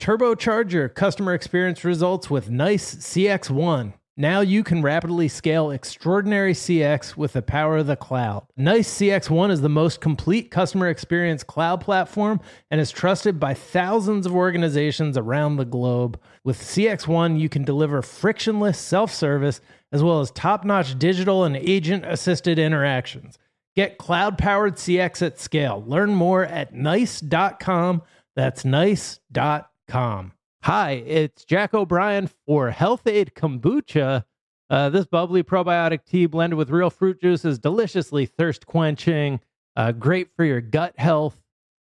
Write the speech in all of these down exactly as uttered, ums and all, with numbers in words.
Turbocharge your customer experience results with Nice C X one. Now you can rapidly scale extraordinary C X with the power of the cloud. Nice C X one is the most complete customer experience cloud platform and is trusted by thousands of organizations around the globe. With C X one, you can deliver frictionless self-service as well as top-notch digital and agent-assisted interactions. Get cloud-powered C X at scale. Learn more at nice dot com. That's nice dot com. Hi, it's Jack O'Brien for Health Aid Kombucha. Uh, this bubbly probiotic tea blended with real fruit juice is deliciously thirst-quenching, uh, great for your gut health.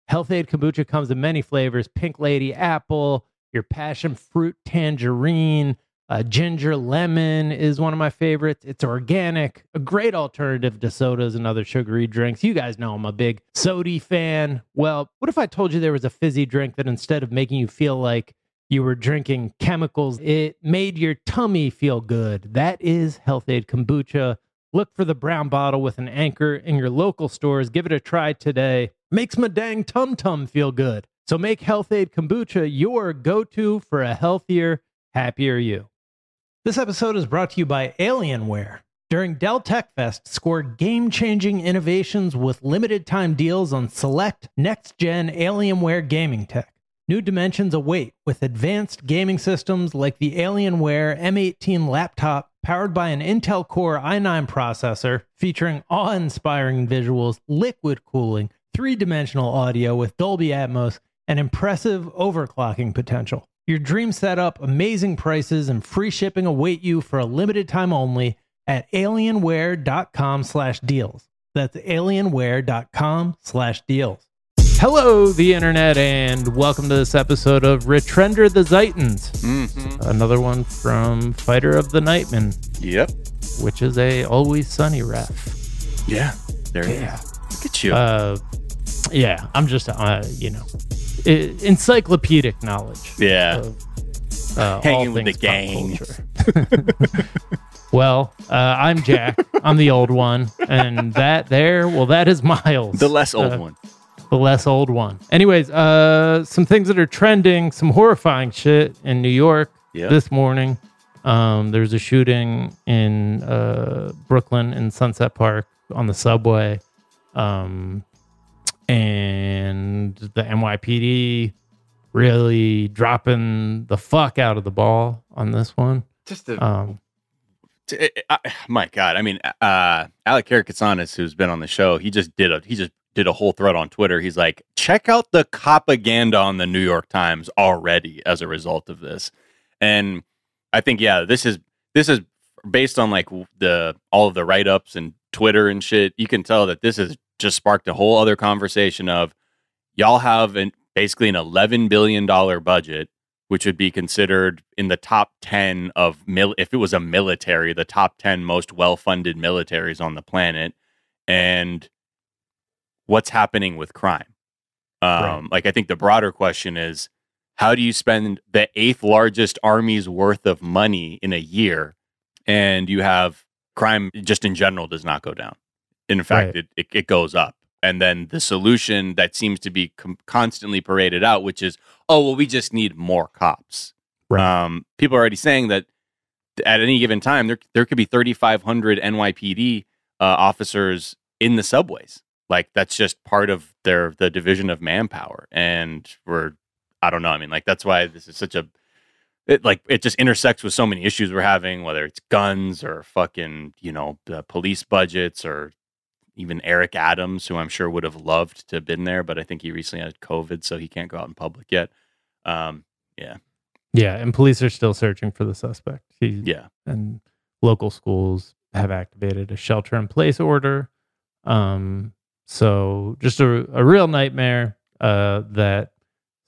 Health Aid Kombucha comes in many flavors: Pink Lady Apple, your passion fruit tangerine, uh, ginger lemon is one of my favorites. It's organic, a great alternative to sodas and other sugary drinks. You guys know I'm a big soda fan. Well, what if I told you there was a fizzy drink that instead of making you feel like you were drinking chemicals, it made your tummy feel good? That is Health Aid Kombucha. Look for the brown bottle with an anchor in your local stores. Give it a try today. Makes my dang tum-tum feel good. So make Health Aid Kombucha your go-to for a healthier, happier you. This episode is brought to you by Alienware. During Dell Tech Fest, score game-changing innovations with limited-time deals on select next-gen Alienware gaming tech. New dimensions await with advanced gaming systems like the Alienware M eighteen laptop powered by an Intel Core i nine processor featuring awe-inspiring visuals, liquid cooling, three-dimensional audio with Dolby Atmos, and impressive overclocking potential. Your dream setup, amazing prices, and free shipping await you for a limited time only at alienware.com slash deals. That's alienware.com slash deals. Hello, the internet, and welcome to this episode of Retrender the Zeitens. Mm-hmm. Another one from Fighter of the Nightman. Yep. Which is a Always Sunny ref. Yeah. There you go. Look at you. Uh, yeah, I'm just, uh, you know. It, encyclopedic knowledge. Yeah. Of, uh, Hanging with the gang. Well, uh, I'm Jack. I'm the old one. And that there, well, that is Miles. The less old uh, one. The less old one. Anyways, uh, some things that are trending, some horrifying shit in New York yep. this morning. Um, there's a shooting in uh, Brooklyn in Sunset Park on the subway. Um And the N Y P D really dropping the fuck out of the ball on this one. Just the, um, t- it, I, my God. I mean, uh, Alec Karakatsanis, who's been on the show, he just did a he just did a whole thread on Twitter. He's like, check out the propaganda on the New York Times already as a result of this. And I think, yeah, this is this is based on like the all of the write ups and Twitter and shit. You can tell that this is. Just sparked a whole other conversation of y'all have an, basically an eleven billion dollars budget, which would be considered in the top ten of, mil- if it was a military, the top ten most well-funded militaries on the planet. And what's happening with crime? Um, right. Like, I think the broader question is, how do you spend the eighth largest army's worth of money in a year and you have crime just in general does not go down? In fact, right. it, it it goes up. And then the solution that seems to be com- constantly paraded out, which is, oh, well, we just need more cops. Right. Um, people are already saying that at any given time, there there could be thirty-five hundred N Y P D uh, officers in the subways. Like, that's just part of their the division of manpower. And we're I don't know. I mean, like, that's why this is such a, it, like, it just intersects with so many issues we're having, whether it's guns or fucking, you know, the police budgets, or even Eric Adams, who I'm sure would have loved to have been there, but I think he recently had COVID, so he can't go out in public yet. Um, yeah. Yeah, and police are still searching for the suspect. He, yeah. And local schools have activated a shelter-in-place order. Um, so just a, a real nightmare uh, that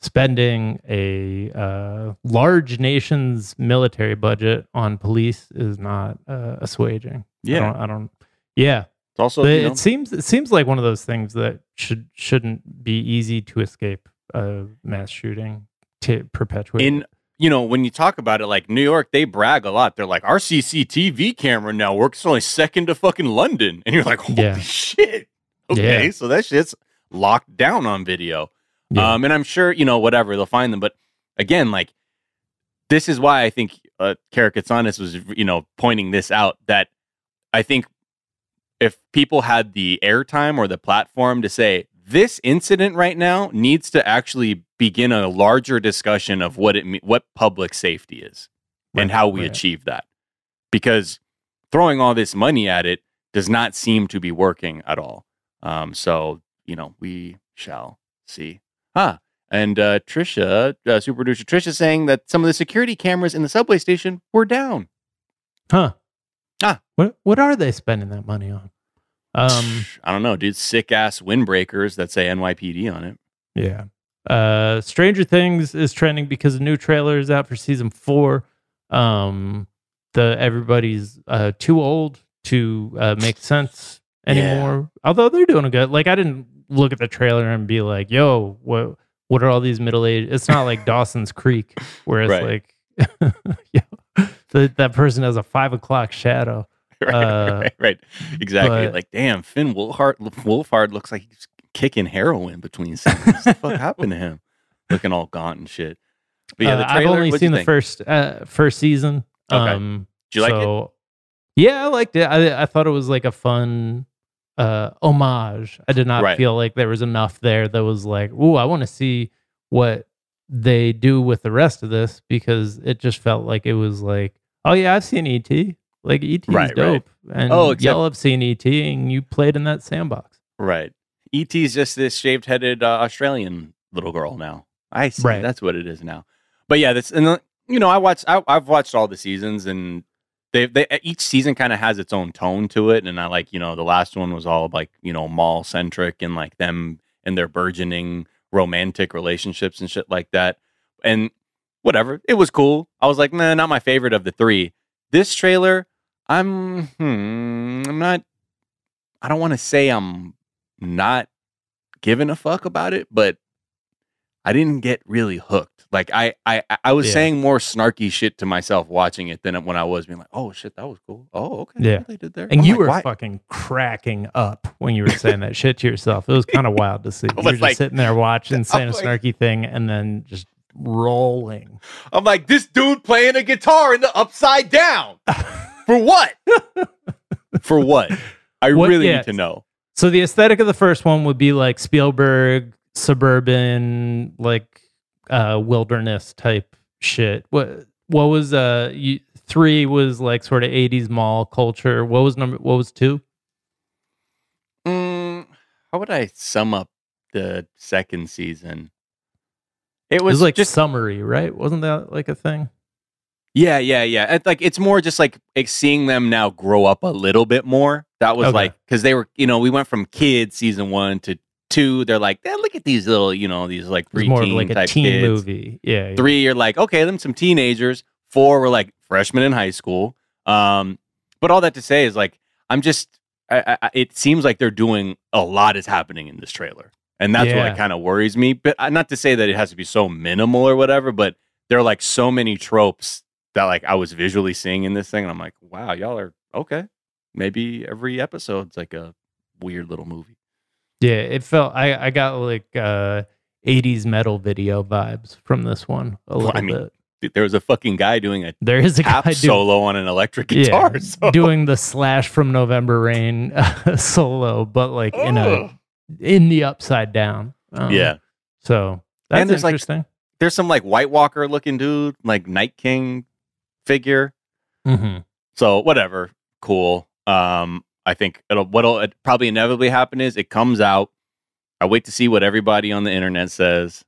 spending a uh, large nation's military budget on police is not uh, assuaging. Yeah. I don't... I don't yeah. It's also, but you know, it seems it seems like one of those things that should, shouldn't be easy to escape a mass shooting to perpetuate. In, you know, when you talk about it, like New York, they brag a lot. They're like, our C C T V camera now works only second to fucking London. And you're like, holy yeah. shit. Okay, yeah. So that shit's locked down on video. Yeah. Um, and I'm sure, you know, whatever, they'll find them. But again, like, this is why I think uh, Karakatsanis was, you know, pointing this out, that I think if people had the airtime or the platform to say, this incident right now needs to actually begin a larger discussion of what it what public safety is right, and how we right. achieve that. Because throwing all this money at it does not seem to be working at all. Um, so, you know, we shall see. Huh. And uh, Trisha, uh, super producer Trisha, saying that some of the security cameras in the subway station were down. Huh. Ah, what what are they spending that money on? Um, I don't know, dude. Sick ass windbreakers that say N Y P D on it. Yeah. Uh, Stranger Things is trending because a new trailer is out for season four. Um, the everybody's uh, too old to uh, make sense anymore. Yeah. Although they're doing a good. Like, I didn't look at the trailer and be like, "Yo, what what are all these middle aged?" It's not like Dawson's Creek, where it's right. like, yeah. The, that person has a five o'clock shadow. Right, uh, right, right. Exactly. But, like, damn, Finn Wolfhard, Wolfhard looks like he's kicking heroin between scenes. What the fuck happened to him? Looking all gaunt and shit. But yeah, the trailer, uh, I've only seen the first uh, first season. Okay. Um, Did you like so, it? Yeah, I liked it. I I thought it was like a fun uh, homage. I did not right. feel like there was enough there that was like, ooh, I want to see what they do with the rest of this, because it just felt like it was like, oh yeah, I've seen E T Like, E T is right, dope. Right. And oh, exactly. Y'all have seen E T and you played in that sandbox. Right. E T is just this shaved-headed uh, Australian little girl now. I see. Right. That's what it is now. But yeah, that's, and you know, I watched, I, I've watched all the seasons, and they, they each season kind of has its own tone to it. And I like, you know, the last one was all like, you know, mall-centric and like them and their burgeoning romantic relationships and shit like that. And whatever, it was cool. I was like, nah, not my favorite of the three. This trailer, I'm, hmm, I'm not, I don't want to say I'm not giving a fuck about it, but I didn't get really hooked. Like, I, I, I was yeah. saying more snarky shit to myself watching it than when I was being like, oh shit, that was cool. Oh, okay. Yeah. What they did there. And oh, you were God. fucking cracking up when you were saying that shit to yourself. It was kind of wild to see. You were just like, sitting there watching, saying I'm a snarky like, thing, and then just rolling. I'm like, this dude playing a guitar in the Upside Down. For what? For what? I what, really yeah. need to know. So the aesthetic of the first one would be like Spielberg, suburban, like uh, wilderness type shit. What what was uh you, three was like sort of eighties mall culture. What was number? What was two? Mm, how would I sum up the second season? It was, it was like just summary, right? Wasn't that like a thing? Yeah, yeah, yeah. It's like, it's more just like seeing them now grow up a little bit more. That was okay. like, because they were, you know, we went from kids season one to two. They're like, eh, look at these little, you know, these like pre-teen more like type a teen kids. Movie. Yeah, yeah. Three, you're like, okay, them some teenagers. Four, we're like freshmen in high school. Um, but all that to say is like, I'm just, I, I, it seems like they're doing a lot is happening in this trailer. And that's yeah. what kind of worries me. But not to say that it has to be so minimal or whatever, but there are like so many tropes that like I was visually seeing in this thing, and I'm like, wow, y'all are okay. Maybe every episode's like a weird little movie. Yeah, it felt I, I got like uh, eighties metal video vibes from this one a little well, I mean, bit. Dude, there was a fucking guy doing a there is a tap guy do- solo on an electric guitar, yeah, so. Doing the Slash from November Rain uh, solo, but like oh. in a in the Upside Down. Um, yeah. So that's and there's interesting. Like, there's some like White Walker looking dude, like Night King figure. Mm-hmm. So whatever, cool. Um, I think it'll what'll probably inevitably happen is it comes out. I wait to see what everybody on the internet says,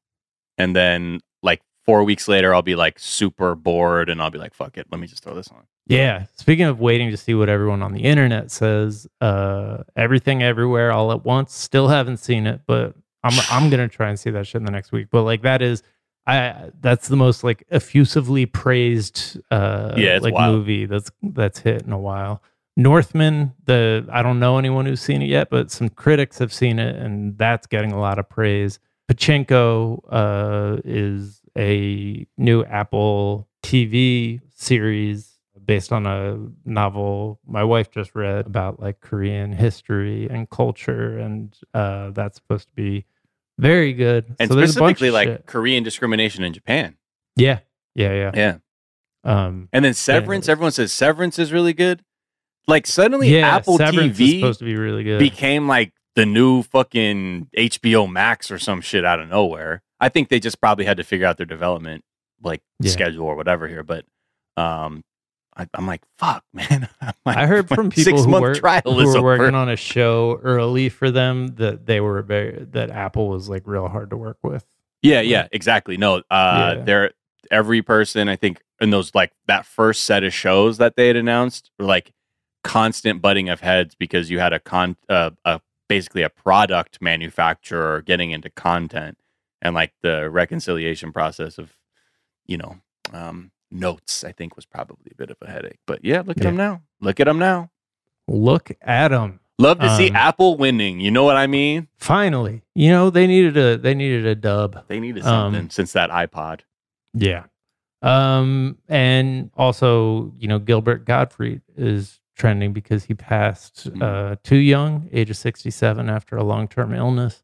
and then like four weeks later, I'll be like super bored, and I'll be like, "Fuck it, let me just throw this on." Yeah. Speaking of waiting to see what everyone on the internet says, uh, Everything Everywhere All at Once. Still haven't seen it, but I'm I'm gonna try and see that shit in the next week. But like that is, I that's the most like effusively praised uh yeah, like wild. movie that's that's hit in a while. Northman, the I don't know anyone who's seen it yet, but some critics have seen it, and that's getting a lot of praise. Pachinko uh, is a new Apple T V series based on a novel my wife just read about like Korean history and culture, and uh, that's supposed to be very good. And so specifically like shit. Korean discrimination in Japan. Yeah, yeah, yeah, yeah. Um, and then Severance. Yeah. Everyone says Severance is really good. Like suddenly, yeah, Apple Severance T V is supposed to be really good. Became like the new fucking H B O Max or some shit out of nowhere. I think they just probably had to figure out their development like yeah. schedule or whatever here. But um, I, I'm like, fuck, man. Like, I heard from people who were, who were working on a show early for them that they were very, that Apple was like real hard to work with. Yeah, like, yeah, exactly. No, uh, yeah. they're every person I think in those like that first set of shows that they had announced were like. Constant butting of heads because you had a con uh, a basically a product manufacturer getting into content and like the reconciliation process of you know um notes I think was probably a bit of a headache, but yeah look at yeah. them now look at them now look at them love to um, see Apple winning, you know what I mean? Finally, you know, they needed a they needed a dub they needed something um, since that iPod. Yeah um and also, you know, Gilbert Gottfried is trending because he passed uh too young, age of sixty-seven, after a long-term illness.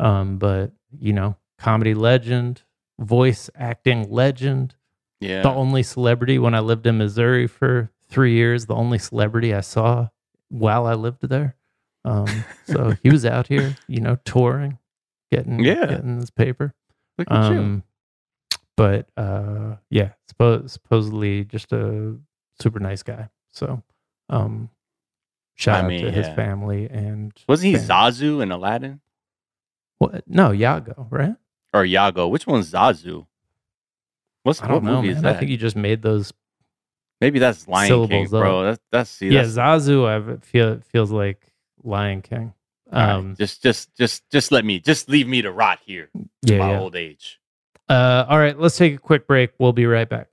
Um but you know, comedy legend, voice acting legend, yeah the only celebrity when I lived in Missouri for three years, the only celebrity I saw while I lived there. Um so he was out here, you know, touring, getting yeah getting this paper. Look at um you. But uh yeah suppo- supposedly just a super nice guy, so Um, shout I mean, out to yeah. his family. And wasn't he family. Zazu in Aladdin? What? No, Iago, right? Or Iago? Which one's Zazu? What's I don't what know, movie man. Is that? I think you just made those. Maybe that's Lion King, bro. That's that's see, yeah. That's, Zazu, I feel feels like Lion King. Um, right. just just just just let me just leave me to rot here to yeah, my yeah. old age. Uh, all right, let's take a quick break. We'll be right back.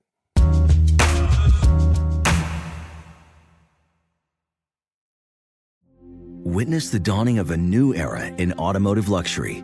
Witness the dawning of a new era in automotive luxury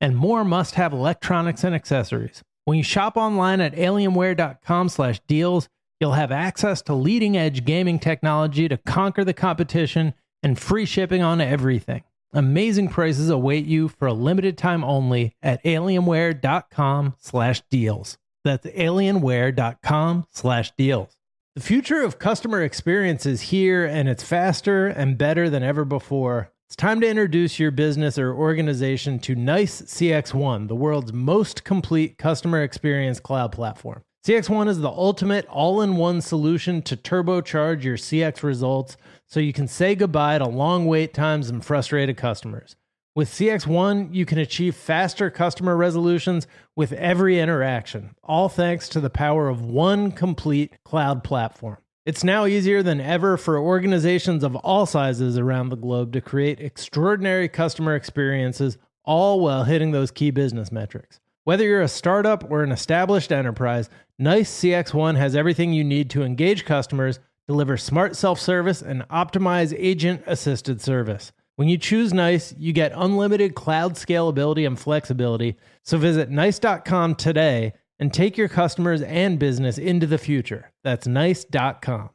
and more must-have electronics and accessories. When you shop online at alienware dot com slash deals, you'll have access to leading-edge gaming technology to conquer the competition and free shipping on everything. Amazing prices await you for a limited time only at alienware dot com slash deals. That's alienware.com slash deals. The future of customer experience is here, and it's faster and better than ever before. It's time to introduce your business or organization to Nice C X one, the world's most complete customer experience cloud platform. C X one is the ultimate all-in-one solution to turbocharge your C X results so you can say goodbye to long wait times and frustrated customers. With C X one, you can achieve faster customer resolutions with every interaction, all thanks to the power of one complete cloud platform. It's now easier than ever for organizations of all sizes around the globe to create extraordinary customer experiences, all while hitting those key business metrics. Whether you're a startup or an established enterprise, Nice C X one has everything you need to engage customers, deliver smart self-service, and optimize agent-assisted service. When you choose Nice, you get unlimited cloud scalability and flexibility. So visit nice dot com today and take your customers and business into the future. That's nice dot com.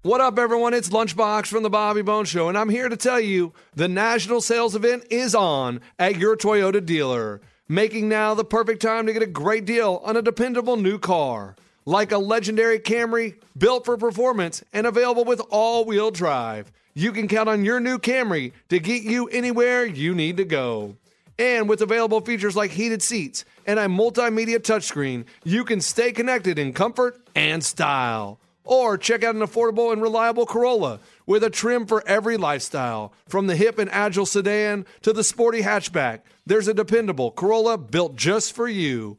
What up, everyone? It's Lunchbox from the Bobby Bones Show, and I'm here to tell you the national sales event is on at your Toyota dealer, making now the perfect time to get a great deal on a dependable new car. Like a legendary Camry, built for performance and available with all-wheel drive. You can count on your new Camry to get you anywhere you need to go. And with available features like heated seats and a multimedia touchscreen, you can stay connected in comfort and style. Or check out an affordable and reliable Corolla with a trim for every lifestyle. From the hip and agile sedan to the sporty hatchback, there's a dependable Corolla built just for you.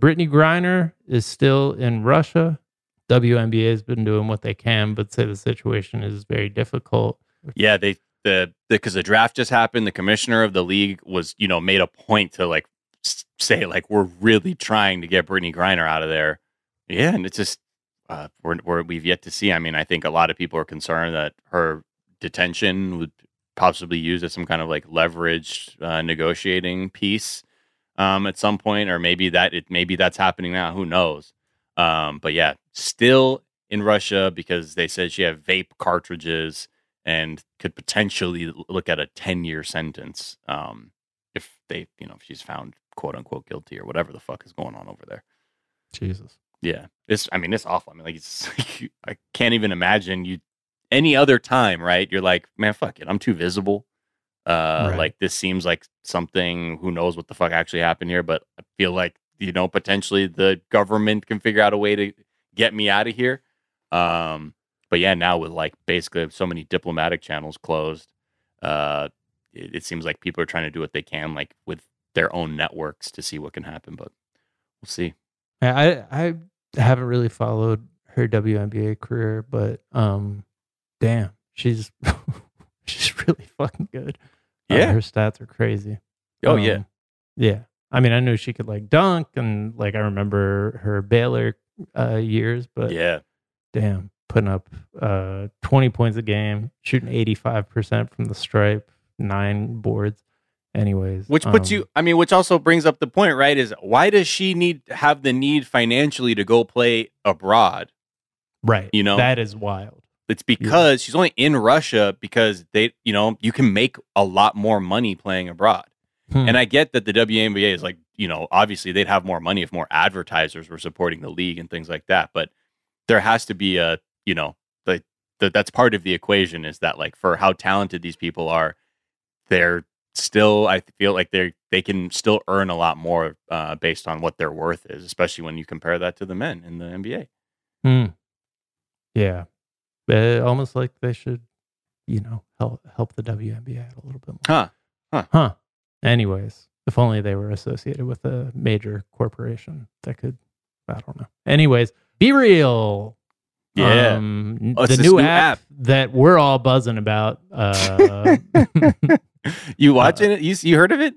Brittney Griner is still in Russia. W N B A has been doing what they can, but say the situation is very difficult. Yeah, they the because the, the draft just happened. The commissioner of the league was, you know, made a point to like say like we're really trying to get Brittney Griner out of there. Yeah, and it's just uh, we're, we're we've yet to see. I mean, I think a lot of people are concerned that her detention would possibly used as some kind of like leveraged uh, negotiating piece. Um, at some point, or maybe that it maybe that's happening now. Who knows? Um, but yeah, still in Russia because they said she had vape cartridges and could potentially look at a ten-year sentence um, if they, you know, if she's found "quote unquote" guilty or whatever the fuck is going on over there. Jesus. Yeah. This. I mean, it's awful. I mean, like, it's like you, I can't even imagine you any other time, right? You're like, man, fuck it. I'm too visible. Uh, right. Like this seems like something, who knows what the fuck actually happened here, but I feel like, you know, potentially the government can figure out a way to get me out of here. Um, but yeah, now with like basically so many diplomatic channels closed, uh, it, it seems like people are trying to do what they can, like with their own networks to see what can happen, but we'll see. I, I haven't really followed her W N B A career, but, um, damn, she's, she's really fucking good. Yeah, uh, her stats are crazy. Oh um, yeah, yeah. I mean, I knew she could like dunk, and like I remember her Baylor uh, years, but yeah, damn, putting up uh, twenty points a game, shooting eighty-five percent from the stripe, nine boards. Anyways, which puts um, you, I mean, which also brings up the point, right? Is why does she need have the need financially to go play abroad? Right. You know, that is wild. It's because yeah. she's only in Russia because they, you know, you can make a lot more money playing abroad. Hmm. And I get that the W N B A is like, you know, obviously they'd have more money if more advertisers were supporting the league and things like that. But there has to be a, you know, the, the, that's part of the equation is that like for how talented these people are, they're still, I feel like they they can still earn a lot more uh, based on what their worth is, especially when you compare that to the men in the N B A. Hmm. Yeah. Uh, almost like they should, you know, help help the W N B A out a little bit more. Huh. Huh. Huh. Anyways, if only they were associated with a major corporation that could, I don't know. Anyways, Be Real. Yeah. Um, oh, the new, new app, app that we're all buzzing about. Uh, you watching uh, it? You, you heard of it?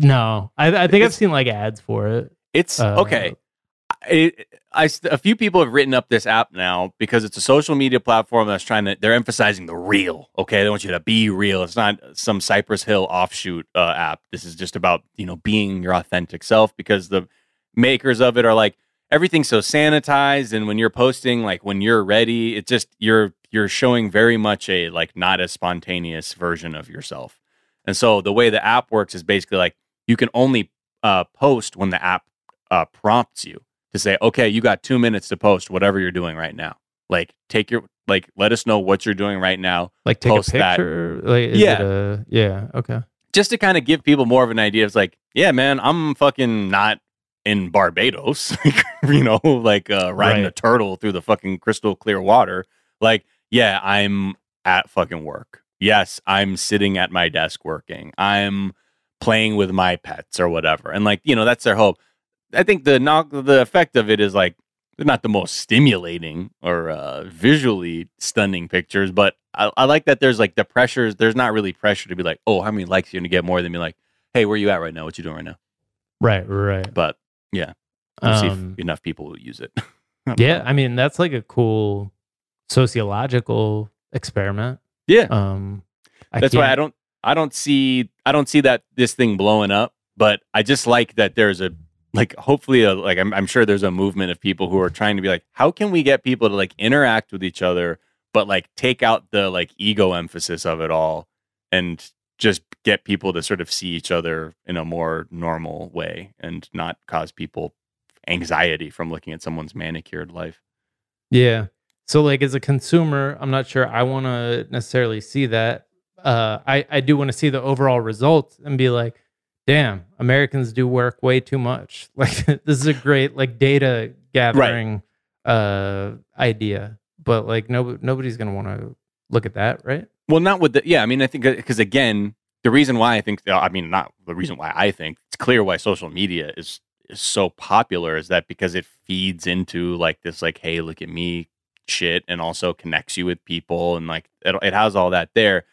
No. I, I think it's, I've seen like ads for it. It's uh, okay. it, I, a few people have written up this app now because it's a social media platform that's trying to, they're emphasizing the real, okay? They want you to be real. It's not some Cypress Hill offshoot uh, app. This is just about, you know, being your authentic self, because the makers of it are like, everything's so sanitized, and when you're posting, like, when you're ready, it's just, you're you're showing very much a, like, not as spontaneous version of yourself. And so the way the app works is basically, like, you can only uh, post when the app uh, prompts you to say, okay, you got two minutes to post whatever you're doing right now. Like, take your, like, let us know what you're doing right now. Like, take post a picture? That. Like, is yeah. It a, yeah, okay. Just to kind of give people more of an idea. It's like, yeah, man, I'm fucking not in Barbados, you know, like uh, riding right. a turtle through the fucking crystal clear water. Like, yeah, I'm at fucking work. Yes, I'm sitting at my desk working. I'm playing with my pets or whatever. And, like, you know, that's their hope. I think the the effect of it is, like, they're not the most stimulating or uh, visually stunning pictures, but I, I like that there's, like, the pressures. There's not really pressure to be like, oh, how many likes are you going to get more than be like, hey, where you at right now? What you doing right now? Right, right. But, yeah, we'll um, see if enough people will use it. yeah, I mean, that's, like, a cool sociological experiment. Yeah, um, I that's can't. why I don't, I don't see, I don't see that this thing blowing up. But I just like that there's a, like, hopefully, a, like, I'm, I'm sure there's a movement of people who are trying to be like, how can we get people to, like, interact with each other, but, like, take out the, like, ego emphasis of it all, and just get people to sort of see each other in a more normal way, and not cause people anxiety from looking at someone's manicured life. Yeah. So, like, as a consumer, I'm not sure I want to necessarily see that. Uh, I, I do want to see the overall results and be like, damn, Americans do work way too much. Like, this is a great, like, data gathering right. uh, idea. But, like, no, nobody's going to want to look at that, right? Well, not with the... Yeah, I mean, I think... Because, again, the reason why I think... I mean, not the reason why I think. It's clear why social media is, is so popular is that because it feeds into, like, this, like, hey, look at me shit, and also connects you with people, and, like, it, it has all that there.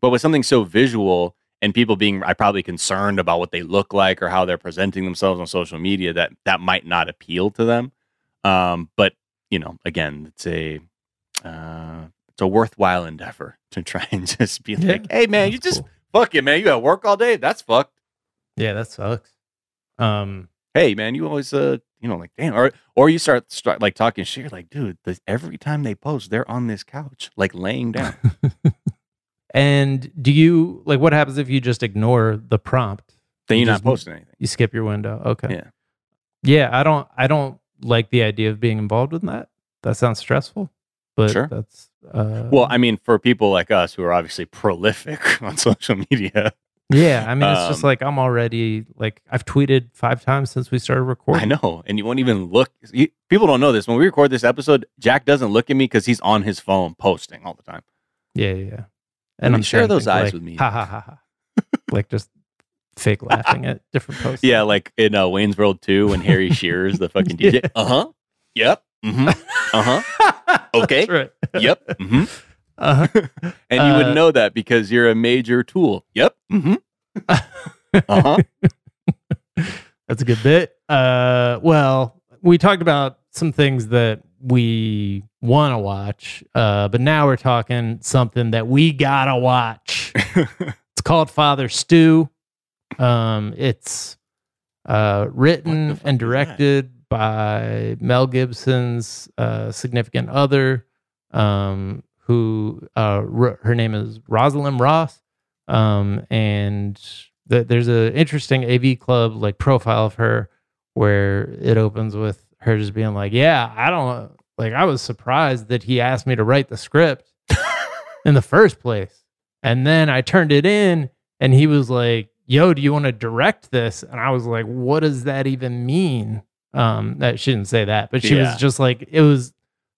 But with something so visual, and people being I probably concerned about what they look like or how they're presenting themselves on social media, that that might not appeal to them. Um, but, you know, again, it's a uh, it's a worthwhile endeavor to try and just be yeah, like, hey, man, you just cool. fuck it, man. You gotta work all day. That's fucked. Yeah, that sucks. Um, hey, man, you always uh. You know, like, damn, or or you start start like talking shit. You're like, dude, this, every time they post, they're on this couch, like, laying down. And do you, like, what happens if you just ignore the prompt? Then you're you not posting anything. You skip your window. Okay. Yeah. Yeah, I don't I don't like the idea of being involved in that. That sounds stressful. But sure. that's uh Well, I mean, for people like us who are obviously prolific on social media. Yeah, I mean, it's um, just like, I'm already, like, I've tweeted five times since we started recording. I know, and you won't even look. You, people don't know this. When we record this episode, Jack doesn't look at me because he's on his phone posting all the time. Yeah, yeah, yeah. And I'm share those eyes, like, with me. Ha, ha, ha, ha. Like, just fake laughing at different posts. Yeah, like in uh, Wayne's World two when Harry Shearer's the fucking D J. Yeah. Uh-huh. Yep. Mm-hmm. Uh-huh. Okay. That's right. Yep. Mm-hmm. Uh-huh. And you uh, would know that because you're a major tool. Yep. Mm-hmm. Uh-huh. That's a good bit. Uh, well, we talked about some things that we want to watch, uh, but now we're talking something that we gotta watch. It's called Father Stew. Um, it's uh, written and directed by Mel Gibson's uh, significant other. Um, who uh, r- her name is Rosalind Ross, um, and th- there's an interesting A V Club, like, profile of her where it opens with her just being like, yeah, I don't, like, I was surprised that he asked me to write the script in the first place. And then I turned it in, and he was like, yo, do you want to direct this? And I was like, what does that even mean? Um, that she didn't say that, but she yeah. was just like, it was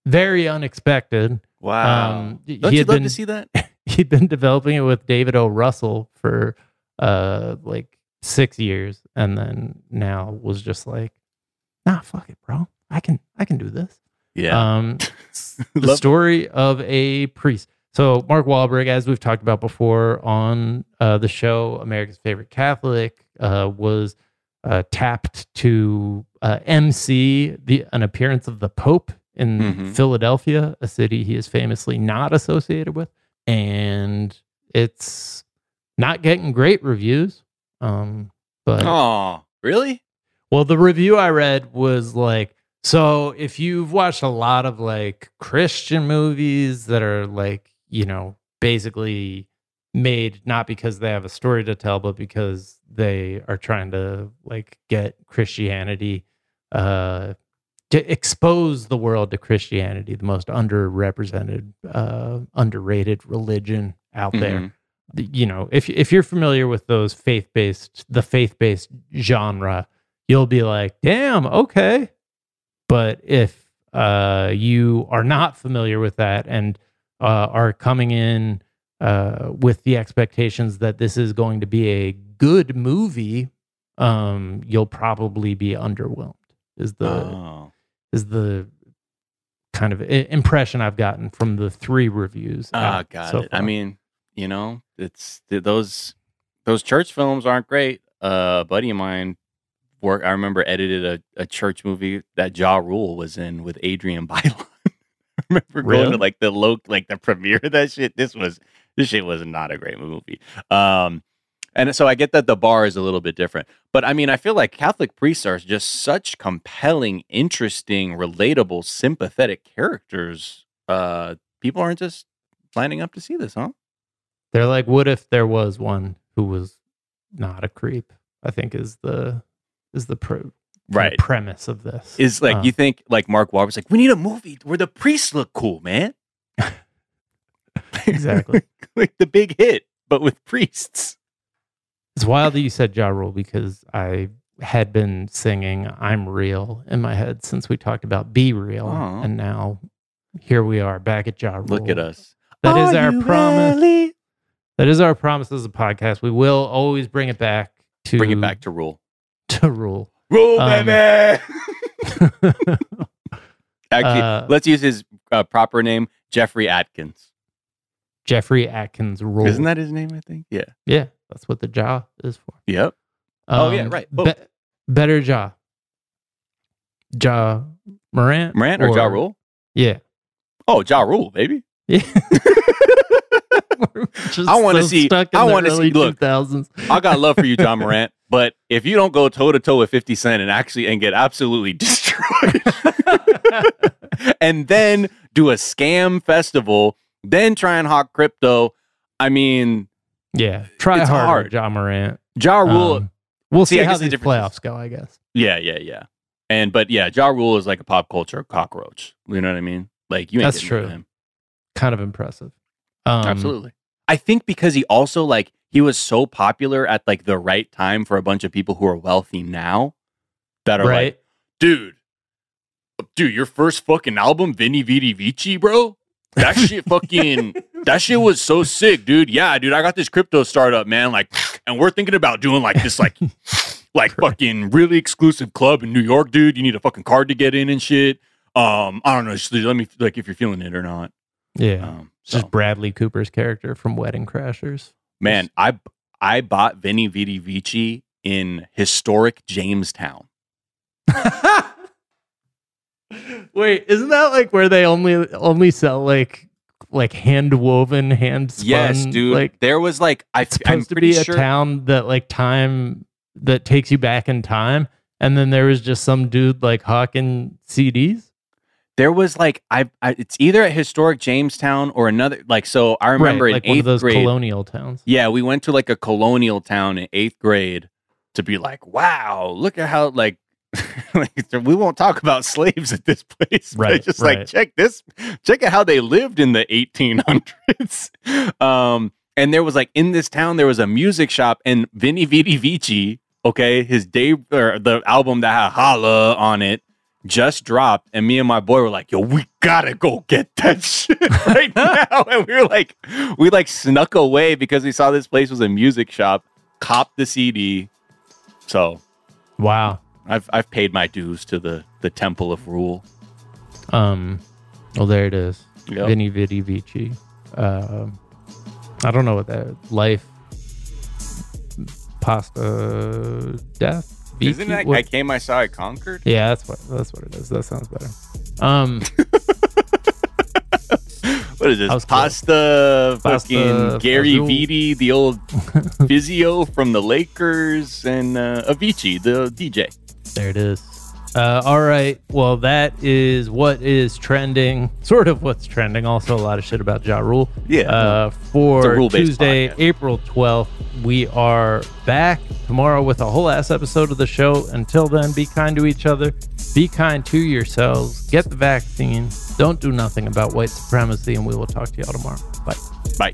very unexpected. Wow. Um, Don't you love been, to see that? He'd been developing it with David O. Russell for uh, like six years. And then now was just like, nah, fuck it, bro. I can I can do this. Yeah. Um, the story of a priest. So Mark Wahlberg, as we've talked about before on uh, the show, America's Favorite Catholic, uh, was uh, tapped to uh, M C the an appearance of the Pope in mm-hmm. Philadelphia, a city he is famously not associated with, and it's not getting great reviews. Um, but oh, really? Well, the review I read was like, so if you've watched a lot of like Christian movies that are like, you know, basically made not because they have a story to tell, but because they are trying to like get Christianity, uh, to expose the world to Christianity, the most underrepresented, uh, underrated religion out mm-hmm. there. You know, if if you're familiar with those faith-based, the faith-based genre, you'll be like, damn, okay. But if uh, you are not familiar with that and uh, are coming in uh, with the expectations that this is going to be a good movie, um, you'll probably be underwhelmed. Is the oh. is the kind of impression I've gotten from the three reviews? Ah, uh, got so it. Far. I mean, you know, it's those those church films aren't great. Uh, a buddy of mine. Work. I remember edited a, a church movie that Ja Rule was in with Adrian Bylon. I remember really? going to like the low, like the premiere of that shit. This was this shit was not a great movie. Um, and so I get that the bar is a little bit different, but I mean, I feel like Catholic priests are just such compelling, interesting, relatable, sympathetic characters. Uh, people aren't just lining up to see this, huh? They're like, what if there was one who was not a creep? I think is the Is the, pre- right. the premise of this. Is like, um, you think, like, Mark Wahlberg's like, we need a movie where the priests look cool, man. Exactly. Like The Big Hit, but with priests. It's wild that you said Ja Rule because I had been singing I'm Real in my head since we talked about Be Real. Aww. And now here we are back at Ja Rule. Look at us. That are is our promise. Really? That is our promise as a podcast. We will always bring it back to... Bring it back to Rule. To rule. Rule, um, baby! Actually, uh, let's use his uh, proper name, Jeffrey Atkins. Jeffrey Atkins Rule. Isn't that his name, I think? Yeah. Yeah, that's what the jaw is for. Yep. Um, oh, yeah, right. Be- better jaw. Ja Morant? Morant or, or Ja Rule? Yeah. Oh, Ja Rule, baby. Yeah. Just I want to so see. I want to see. Look, two thousands. I got love for you, Ja Morant. But if you don't go toe to toe with fifty Cent and actually and get absolutely destroyed, and then do a scam festival, then try and hawk crypto. I mean, yeah, try it's hard, hard. Ja Morant. Ja Rule. Um, we'll see, see how the these playoffs go. I guess. Yeah, yeah, yeah. And but yeah, Ja Rule is like a pop culture cockroach. You know what I mean? Like you. Ain't That's true. Him. Kind of impressive. Um, Absolutely. I think because he also like he was so popular at like the right time for a bunch of people who are wealthy now that are right. like, dude, dude, your first fucking album, Veni Vidi Vici, bro. That shit fucking that shit was so sick, dude. Yeah, dude, I got this crypto startup, man. Like, and we're thinking about doing like this, like, like fucking really exclusive club in New York, dude. You need a fucking card to get in and shit. Um, I don't know. Just let me like if you're feeling it or not. Yeah. Um, So. Just Bradley Cooper's character from Wedding Crashers. Man, I I bought Veni Vidi Vici in historic Jamestown. Wait, isn't that like where they only only sell like like hand woven, hand spun? Yes, dude. Like, there was like I, it's supposed I'm to be sure. a town that like time that takes you back in time, and then there was just some dude like hawking C Ds. There was like I, I it's either at historic Jamestown or another like so I remember right, like in eighth one of those grade, colonial towns. Yeah, we went to like a colonial town in eighth grade to be like, wow, look at how like, like we won't talk about slaves at this place. Right, but just right. like check this, check out how they lived in the eighteen hundreds. Um, and there was like in this town there was a music shop and Veni Vidi Vici, okay, his day or the album that had Holla on it. Just dropped, and me and my boy were like, yo, we gotta go get that shit right now. And we were like, we like snuck away because we saw this place was a music shop, copped the C D. So, wow. I've I've paid my dues to the, the Temple of Rule. Um, well, there it is. Yep. Vini Vidi Vici. Uh, I don't know what that is. Life, pasta, death. B Q? Isn't that what? I came, I saw, I conquered? Yeah, that's what that's what it is. That sounds better. Um, what is this? Pasta, cool. fucking Pasta, Gary Vitti, the old physio from the Lakers, and uh, Avicii, the D J. There it is. Uh, all right. Well, that is what is trending. Sort of what's trending. Also, a lot of shit about Ja Rule. Yeah. Uh, for Tuesday, podcast. April twelfth, we are back tomorrow with a whole ass episode of the show. Until then, be kind to each other. Be kind to yourselves. Get the vaccine. Don't do nothing about white supremacy. And we will talk to y'all tomorrow. Bye. Bye.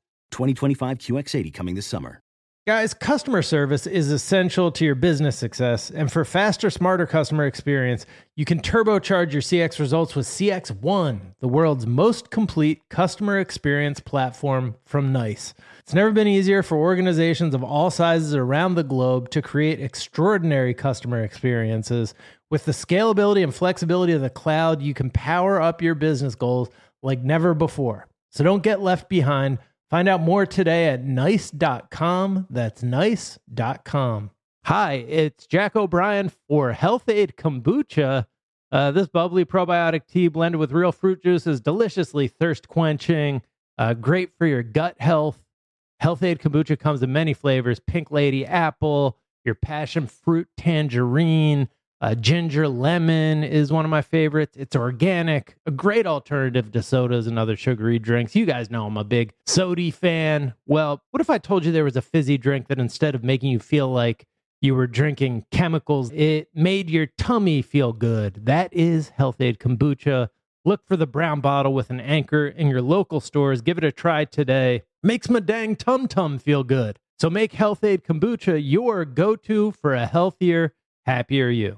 twenty twenty-five Q X eighty coming this summer. Guys, customer service is essential to your business success. And for faster, smarter customer experience, you can turbocharge your C X results with C X one, the world's most complete customer experience platform from Nice. It's never been easier for organizations of all sizes around the globe to create extraordinary customer experiences. With the scalability and flexibility of the cloud, you can power up your business goals like never before. So don't get left behind. Find out more today at nice dot com. That's nice dot com. Hi, it's Jack O'Brien for Health Aid Kombucha. Uh, this bubbly probiotic tea blended with real fruit juice is deliciously thirst-quenching, uh, great for your gut health. Health Aid Kombucha comes in many flavors: Pink Lady Apple, your passion fruit tangerine, uh, ginger lemon is one of my favorites. It's organic, a great alternative to sodas and other sugary drinks. You guys know I'm a big soda fan. Well, what if I told you there was a fizzy drink that instead of making you feel like you were drinking chemicals, it made your tummy feel good? That is Health Aid Kombucha. Look for the brown bottle with an anchor in your local stores. Give it a try today. Makes my dang tum-tum feel good. So make Health Aid Kombucha your go-to for a healthier, happier you.